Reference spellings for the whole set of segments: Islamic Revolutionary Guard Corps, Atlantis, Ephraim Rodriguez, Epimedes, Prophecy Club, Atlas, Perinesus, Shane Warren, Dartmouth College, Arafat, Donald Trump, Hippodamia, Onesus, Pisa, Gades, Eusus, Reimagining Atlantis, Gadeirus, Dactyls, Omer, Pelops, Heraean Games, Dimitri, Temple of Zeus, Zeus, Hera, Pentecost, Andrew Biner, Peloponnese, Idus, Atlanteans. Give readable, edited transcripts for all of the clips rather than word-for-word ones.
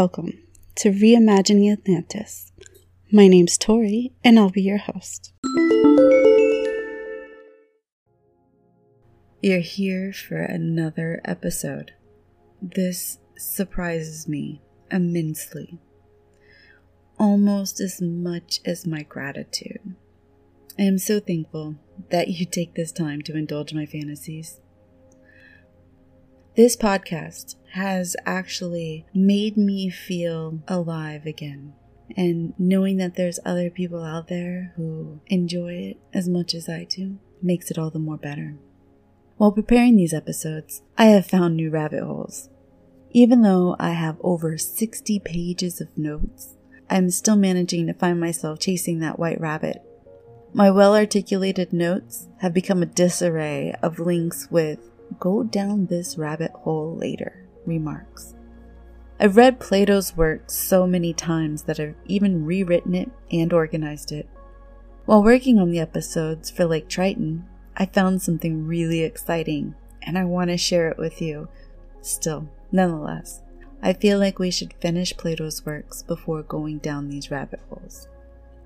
Welcome to Reimagining Atlantis. My name's Tori, and I'll be your host. You're here for another episode. This surprises me immensely, almost as much as my gratitude. I am so thankful that you take this time to indulge my fantasies. This podcast has actually made me feel alive again. And knowing that there's other people out there who enjoy it as much as I do makes it all the more better. While preparing these episodes, I have found new rabbit holes. Even though I have over 60 pages of notes, I'm still managing to find myself chasing that white rabbit. My well-articulated notes have become a disarray of links with "go down this rabbit hole later" remarks. I've read Plato's work so many times that I've even rewritten it and organized it. While working on the episodes for Lake Triton, I found something really exciting, and I want to share it with you. Still, nonetheless, I feel like we should finish Plato's works before going down these rabbit holes.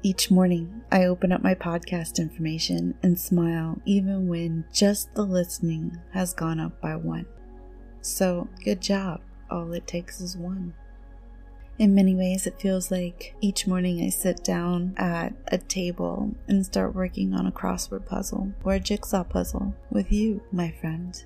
Each morning, I open up my podcast information and smile even when just the listening has gone up by one. So, good job. All it takes is one. In many ways, it feels like each morning I sit down at a table and start working on a crossword puzzle or a jigsaw puzzle with you, my friend.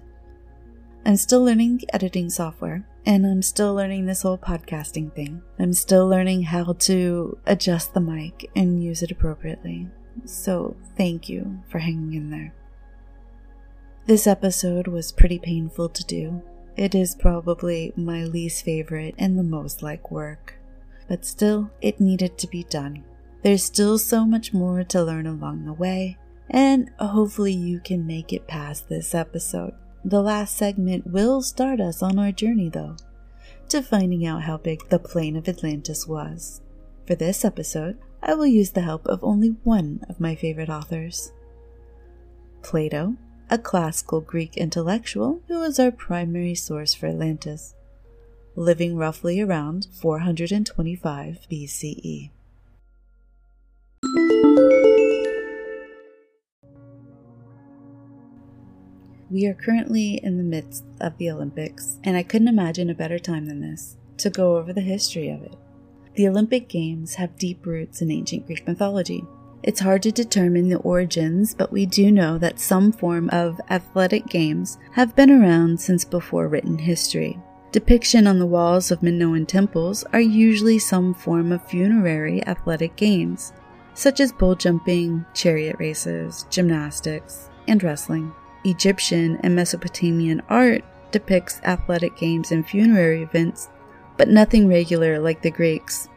I'm still learning editing software, and I'm still learning this whole podcasting thing. I'm still learning how to adjust the mic and use it appropriately. So thank you for hanging in there. This episode was pretty painful to do. It is probably my least favorite and the most like work. But still, it needed to be done. There's still so much more to learn along the way, and hopefully you can make it past this episode. The last segment will start us on our journey, though, to finding out how big the plain of Atlantis was. For this episode, I will use the help of only one of my favorite authors. Plato, a classical Greek intellectual who is our primary source for Atlantis, living roughly around 425 BCE. We are currently in the midst of the Olympics, and I couldn't imagine a better time than this to go over the history of it. The Olympic Games have deep roots in ancient Greek mythology. It's hard to determine the origins, but we do know that some form of athletic games have been around since before written history. Depiction on the walls of Minoan temples are usually some form of funerary athletic games, such as bull jumping, chariot races, gymnastics, and wrestling. Egyptian and Mesopotamian art depicts athletic games and funerary events, but nothing regular like the Greeks.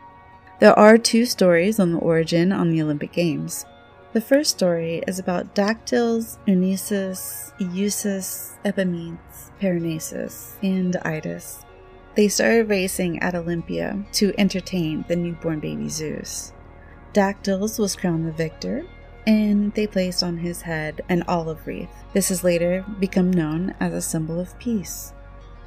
There are two stories on the origin of the Olympic Games. The first story is about Dactyls, Onesus, Eusus, Epimedes, Perinesus, and Idus. They started racing at Olympia to entertain the newborn baby Zeus. Dactyls was crowned the victor, and they placed on his head an olive wreath. This has later become known as a symbol of peace.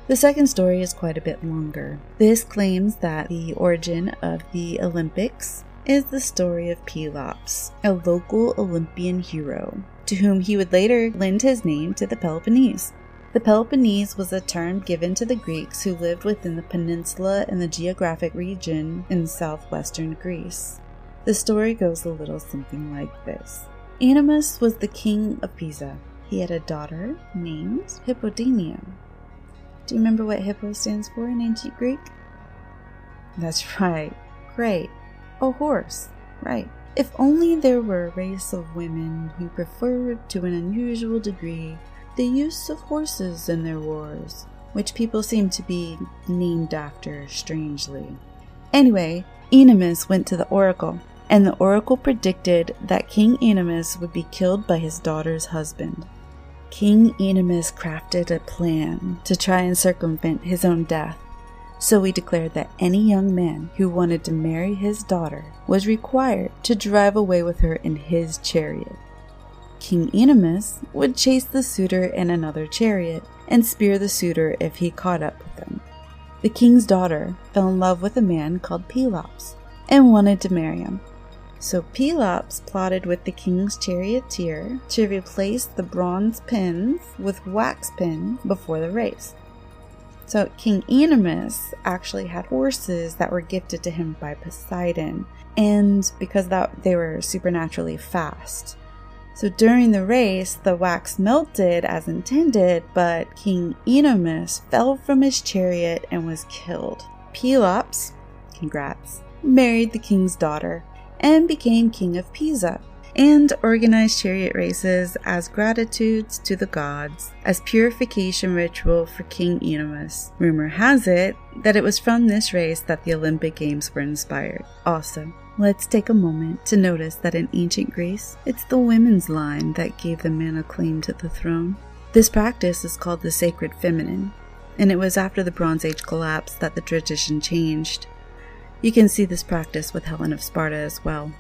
The second story is quite a bit longer. This claims that the origin of the Olympics is the story of Pelops, a local Olympian hero, to whom he would later lend his name to the Peloponnese. The Peloponnese was a term given to the Greeks who lived within the peninsula and the geographic region in southwestern Greece. The story goes a little something like this. Oenomaus was the king of Pisa. He had a daughter named Hippodamia. Do you remember what hippo stands for in ancient Greek? That's right. Great. A horse. Right. If only there were a race of women who preferred to an unusual degree the use of horses in their wars, which people seem to be named after strangely. Anyway, Oenomaus went to the oracle, and the oracle predicted that King Oenomaus would be killed by his daughter's husband. King Oenomaus crafted a plan to try and circumvent his own death, so he declared that any young man who wanted to marry his daughter was required to drive away with her in his chariot. King Oenomaus would chase the suitor in another chariot and spear the suitor if he caught up with them. the king's daughter fell in love with a man called Pelops and wanted to marry him. So Pelops plotted with the king's charioteer to replace the bronze pins with wax pins before the race. So King Oenomaus actually had horses that were gifted to him by Poseidon, and because they were supernaturally fast. So during the race, the wax melted as intended, but King Oenomaus fell from his chariot and was killed. Pelops, congrats, married the king's daughter and became king of Pisa, and organized chariot races as gratitudes to the gods, as purification ritual for King Oenomaus. Rumor has it that it was from this race that the Olympic Games were inspired. Awesome. Let's take a moment to notice that in ancient Greece, it's the women's line that gave the man a claim to the throne. This practice is called the sacred feminine, and it was after the Bronze Age collapse that the tradition changed. You can see this practice with Helen of Sparta as well.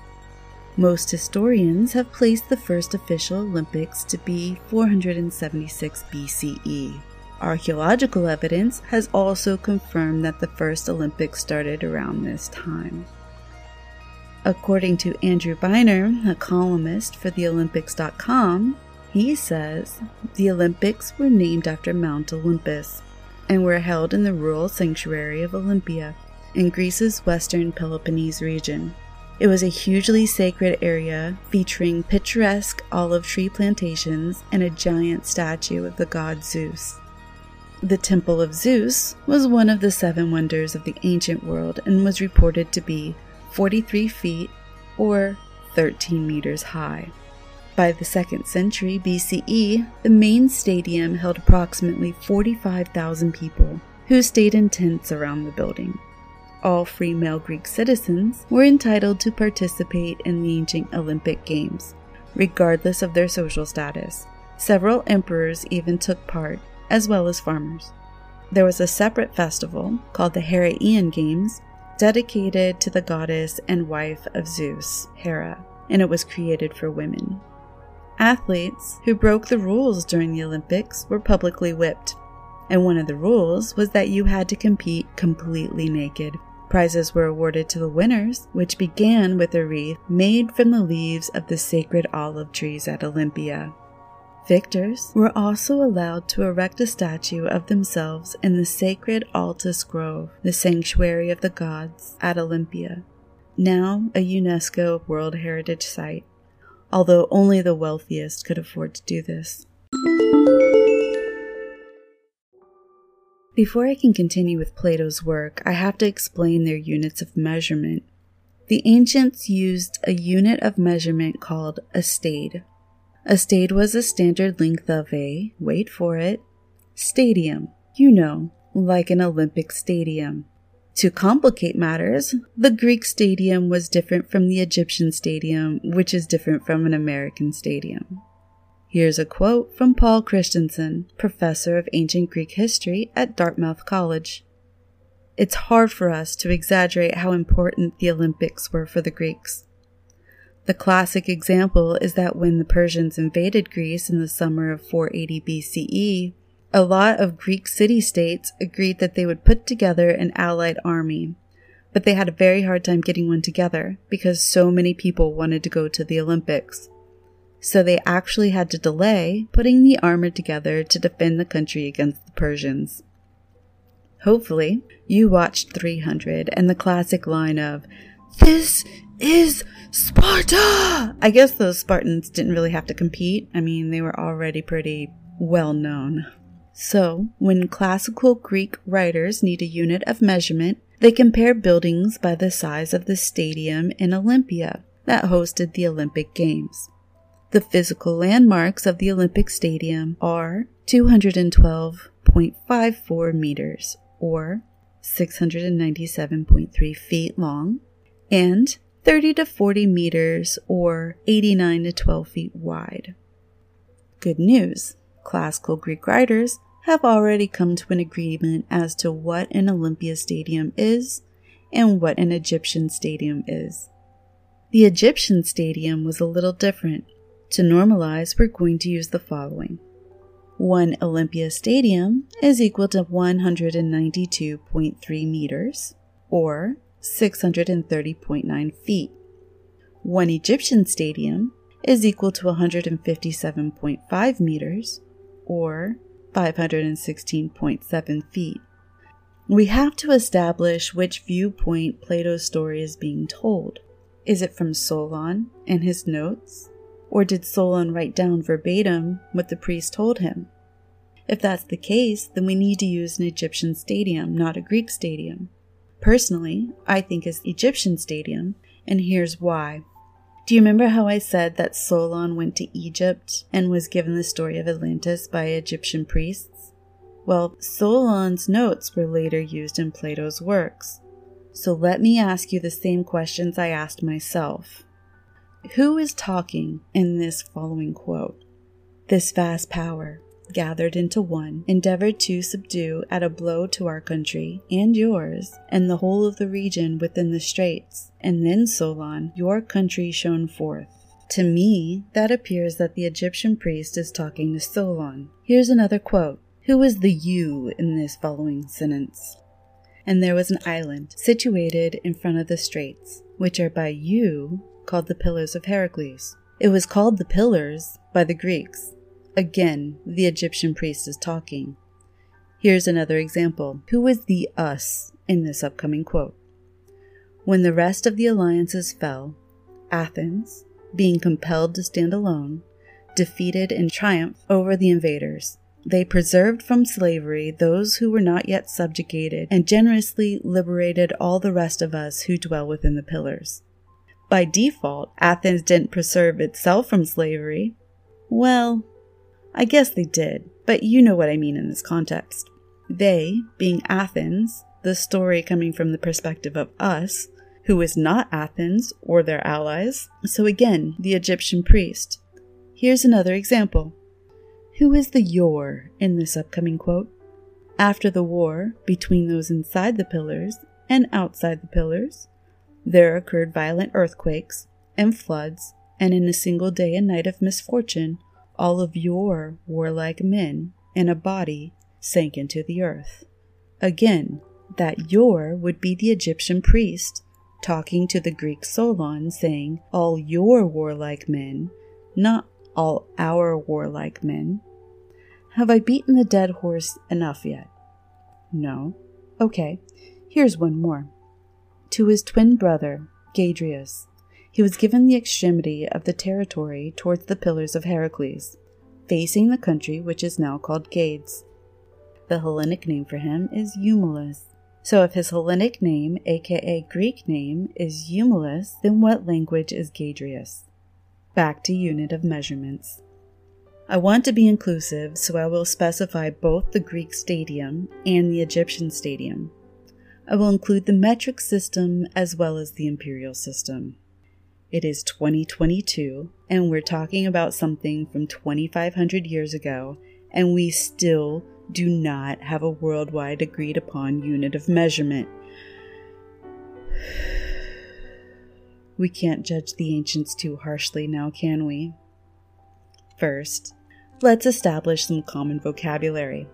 Most historians have placed the first official Olympics to be 476 BCE. Archaeological evidence has also confirmed that the first Olympics started around this time. According to Andrew Biner, a columnist for TheOlympics.com, he says, the Olympics were named after Mount Olympus and were held in the rural sanctuary of Olympia in Greece's western Peloponnese region. It was a hugely sacred area featuring picturesque olive tree plantations and a giant statue of the god Zeus. The Temple of Zeus was one of the seven wonders of the ancient world and was reported to be 43 feet or 13 meters high. By the 2nd century BCE, the main stadium held approximately 45,000 people who stayed in tents around the building. All free male Greek citizens were entitled to participate in the ancient Olympic Games, regardless of their social status. Several emperors even took part, as well as farmers. There was a separate festival called the Heraean Games, dedicated to the goddess and wife of Zeus, Hera, and it was created for women. Athletes who broke the rules during the Olympics were publicly whipped, and one of the rules was that you had to compete completely naked. Prizes were awarded to the winners, which began with a wreath made from the leaves of the sacred olive trees at Olympia. Victors were also allowed to erect a statue of themselves in the sacred Altis Grove, the sanctuary of the gods at Olympia, now a UNESCO World Heritage Site, although only the wealthiest could afford to do this. Before I can continue with Plato's work, I have to explain their units of measurement. The ancients used a unit of measurement called a stade. A stade was a standard length of a, wait for it, stadium, you know, like an Olympic stadium. To complicate matters, the Greek stadium was different from the Egyptian stadium, which is different from an American stadium. Here's a quote from Paul Christensen, professor of ancient Greek history at Dartmouth College. "It's hard for us to exaggerate how important the Olympics were for the Greeks. The classic example is that when the Persians invaded Greece in the summer of 480 BCE, a lot of Greek city-states agreed that they would put together an allied army, but they had a very hard time getting one together because so many people wanted to go to the Olympics. So they actually had to delay putting the armor together to defend the country against the Persians." Hopefully, you watched 300 and the classic line of, "This is Sparta!" I guess those Spartans didn't really have to compete. I mean, they were already pretty well known. So, when classical Greek writers need a unit of measurement, they compare buildings by the size of the stadium in Olympia that hosted the Olympic Games. The physical landmarks of the Olympic Stadium are 212.54 meters, or 697.3 feet long, and 30 to 40 meters or 89 to 12 feet wide. Good news! Classical Greek writers have already come to an agreement as to what an Olympia stadium is and what an Egyptian stadium is. The Egyptian stadium was a little different. To normalize, we're going to use the following. One Olympia stadium is equal to 192.3 meters, or 630.9 feet. One Egyptian stadium is equal to 157.5 meters, or 516.7 feet. We have to establish which viewpoint Plato's story is being told. Is it from Solon and his notes? Or did Solon write down verbatim what the priest told him? If that's the case, then we need to use an Egyptian stadium, not a Greek stadium. Personally, I think it's Egyptian stadium, and here's why. Do you remember how I said that Solon went to Egypt and was given the story of Atlantis by Egyptian priests? Well, Solon's notes were later used in Plato's works. So let me ask you the same questions I asked myself. Who is talking in this following quote? This vast power, gathered into one, endeavored to subdue at a blow to our country and yours and the whole of the region within the straits, and then, Solon, your country shone forth. To me, that appears that the Egyptian priest is talking to Solon. Here's another quote. Who is the you in this following sentence? And there was an island situated in front of the straits, which are by you called the Pillars of Heracles. It was called the Pillars by the Greeks. Again, the Egyptian priest is talking. Here's another example. Who is the us in this upcoming quote? When the rest of the alliances fell, Athens, being compelled to stand alone, defeated in triumph over the invaders. They preserved from slavery those who were not yet subjugated and generously liberated all the rest of us who dwell within the pillars. By default, Athens didn't preserve itself from slavery. Well, I guess they did, but you know what I mean in this context. They, being Athens, the story coming from the perspective of us, who is not Athens or their allies. So again, the Egyptian priest. Here's another example. Who is the your in this upcoming quote? After the war between those inside the pillars and outside the pillars, there occurred violent earthquakes and floods, and in a single day and night of misfortune, all of your warlike men in a body sank into the earth. Again, that your would be the Egyptian priest talking to the Greek Solon, saying, all your warlike men, not all our warlike men. Have I beaten the dead horse enough yet? No? Okay, here's one more. To his twin brother, Gadeirus, he was given the extremity of the territory towards the Pillars of Heracles, facing the country which is now called Gades. The Hellenic name for him is Eumelus. So if his Hellenic name, aka Greek name, is Eumelus, then what language is Gadeirus? Back to unit of measurements. I want to be inclusive, so I will specify both the Greek stadium and the Egyptian stadium. I will include the metric system as well as the imperial system. It is 2022, and we're talking about something from 2,500 years ago, and we still do not have a worldwide agreed upon unit of measurement. We can't judge the ancients too harshly now, can we? First, let's establish some common vocabulary.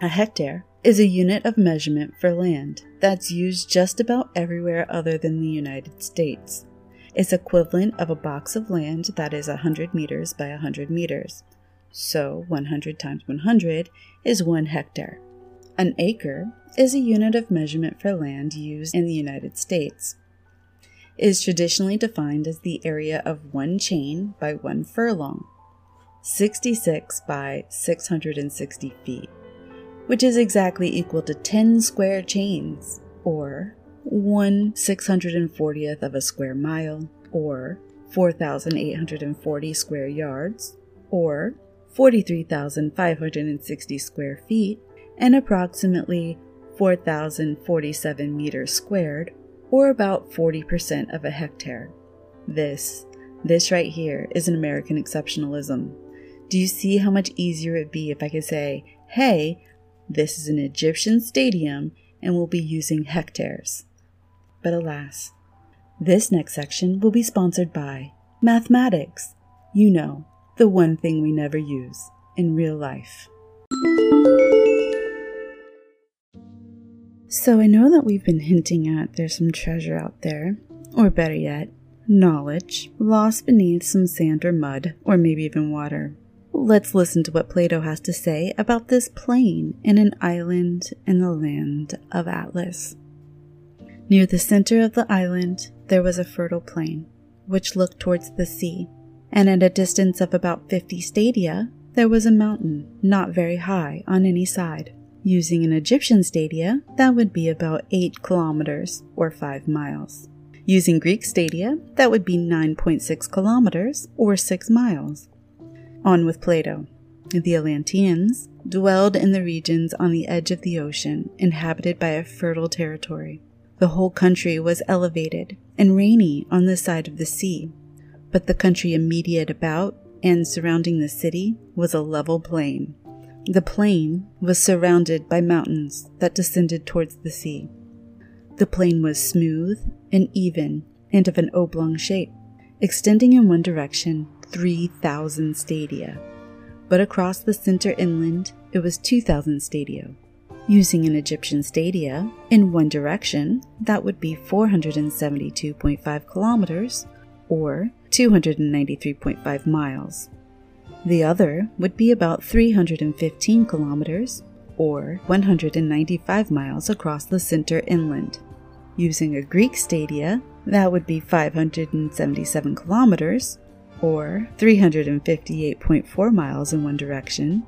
A hectare is a unit of measurement for land that's used just about everywhere other than the United States. It's equivalent of a box of land that is 100 meters by 100 meters. So 100 times 100 is 1 hectare. An acre is a unit of measurement for land used in the United States. Is traditionally defined as the area of one chain by one furlong, 66 by 660 feet, which is exactly equal to 10 square chains, or 1/640th of a square mile, or 4,840 square yards, or 43,560 square feet, and approximately 4,047 meters squared, or about 40% of a hectare. This right here is an American exceptionalism. Do you see how much easier it'd be if I could say, hey, this is an Egyptian stadium and we'll be using hectares? But alas, this next section will be sponsored by mathematics. You know, the one thing we never use in real life. So I know that we've been hinting at there's some treasure out there, or better yet, knowledge, lost beneath some sand or mud, or maybe even water. Let's listen to what Plato has to say about this plain and an island in the land of Atlas. Near the center of the island, there was a fertile plain, which looked towards the sea, and at a distance of about 50 stadia, there was a mountain, not very high on any side. Using an Egyptian stadia, that would be about 8 kilometers or 5 miles. Using Greek stadia, that would be 9.6 kilometers or 6 miles. On with Plato. The Atlanteans dwelled in the regions on the edge of the ocean, inhabited by a fertile territory. The whole country was elevated and rainy on the side of the sea, but the country immediate about and surrounding the city was a level plain. The plain was surrounded by mountains that descended towards the sea. The plain was smooth and even and of an oblong shape, extending in one direction 3,000 stadia, but across the center inland it was 2,000 stadia. Using an Egyptian stadia, in one direction that would be 472.5 kilometers or 293.5 miles. The other would be about 315 kilometers, or 195 miles across the center inland. Using a Greek stadia, that would be 577 kilometers, or 358.4 miles in one direction,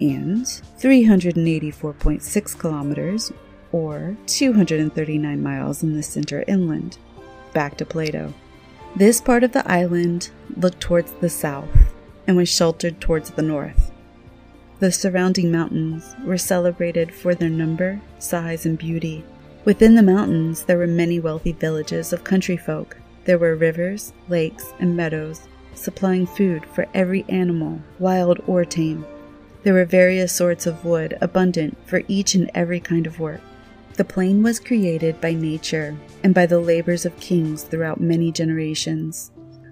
and 384.6 kilometers, or 239 miles in the center inland. Back to Plato. This part of the island looked towards the south, and was sheltered towards the north. The surrounding mountains were celebrated for their number, size, and beauty. Within the mountains there were many wealthy villages of country folk. There were rivers, lakes, and meadows, supplying food for every animal, wild or tame. There were various sorts of wood, abundant for each and every kind of work. The plain was created by nature and by the labors of kings throughout many generations.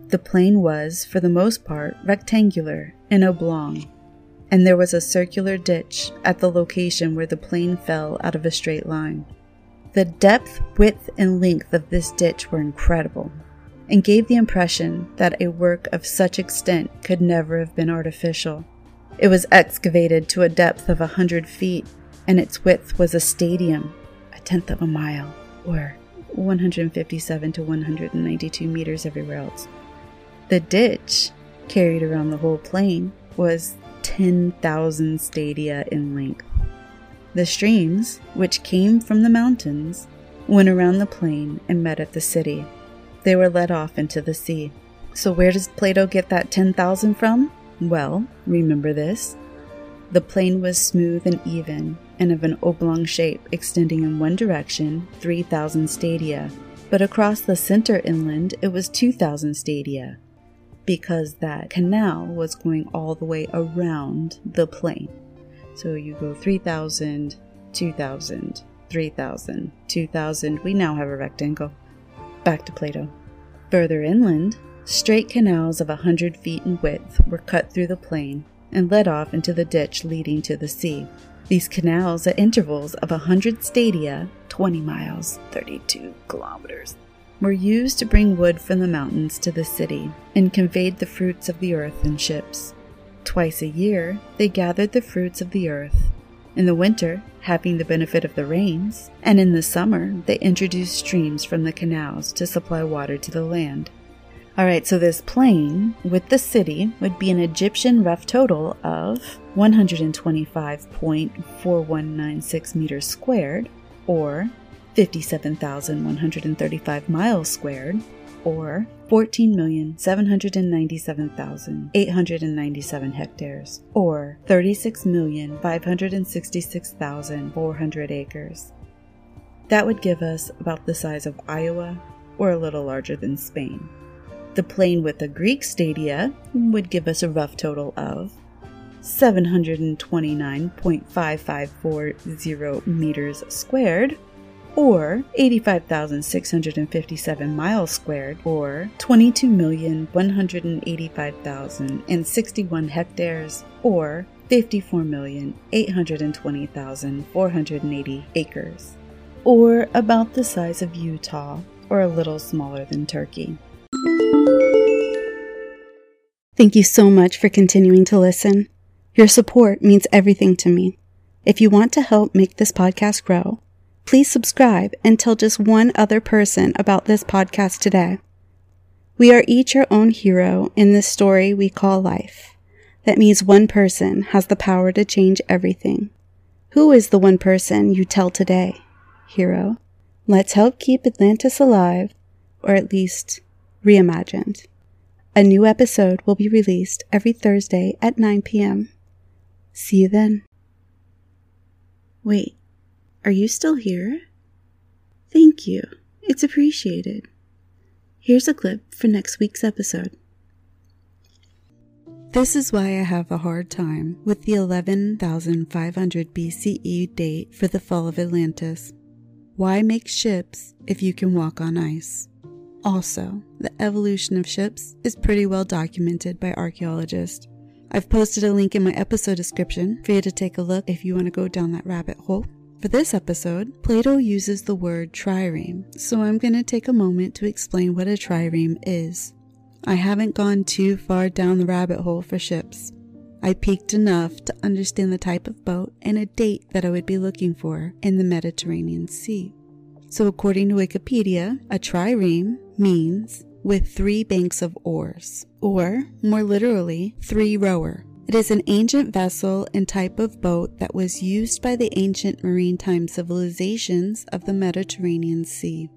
The plain was, for the most part, rectangular and oblong, and there was a circular ditch at the location where the plain fell out of a straight line. The depth, width, and length of this ditch were incredible, and gave the impression that a work of such extent could never have been artificial. It was excavated to a depth of 100 feet, and its width was a stadium, 1/10 of a mile, or 157 to 192 meters everywhere else. The ditch, carried around the whole plain, was 10,000 stadia in length. The streams, which came from the mountains, went around the plain and met at the city. They were let off into the sea. So where does Plato get that 10,000 from? Well, remember this. The plain was smooth and even, and of an oblong shape, extending in one direction 3,000 stadia, but across the center inland it was 2,000 stadia. Because that canal was going all the way around the plain. So you go 3,000, 2,000, 3,000, 2,000. We now have a rectangle. Back to Plato. Further inland, straight canals of 100 feet in width were cut through the plain and led off into the ditch leading to the sea. These canals at intervals of 100 stadia, 20 miles, 32 kilometers, were used to bring wood from the mountains to the city and conveyed the fruits of the earth in ships. Twice a year, they gathered the fruits of the earth. In the winter, having the benefit of the rains, and in the summer, they introduced streams from the canals to supply water to the land. Alright, so this plain with the city would be an Egyptian rough total of 125.4196 meters squared, or 57,135 miles squared, or 14,797,897 hectares, or 36,566,400 acres. That would give us about the size of Iowa, or a little larger than Spain. The plain with the Greek stadia would give us a rough total of 729.5540 meters squared, or 85,657 miles squared, or 22,185,061 hectares, or 54,820,480 acres, or about the size of Utah, or a little smaller than Turkey. Thank you so much for continuing to listen. Your support means everything to me. If you want to help make this podcast grow, please subscribe and tell just one other person about this podcast today. We are each our own hero in this story we call life. That means one person has the power to change everything. Who is the one person you tell today, hero? Let's help keep Atlantis alive, or at least reimagined. A new episode will be released every Thursday at 9 p.m. See you then. Wait, are you still here? Thank you. It's appreciated. Here's a clip for next week's episode. This is why I have a hard time with the 11,500 BCE date for the fall of Atlantis. Why make ships if you can walk on ice? Also, the evolution of ships is pretty well documented by archaeologists. I've posted a link in my episode description for you to take a look if you want to go down that rabbit hole. For this episode, Plato uses the word trireme, so I'm going to take a moment to explain what a trireme is. I haven't gone too far down the rabbit hole for ships. I peeked enough to understand the type of boat and a date that I would be looking for in the Mediterranean Sea. So according to Wikipedia, a trireme means with three banks of oars, or more literally, three rower. It is an ancient vessel and type of boat that was used by the ancient maritime civilizations of the Mediterranean Sea.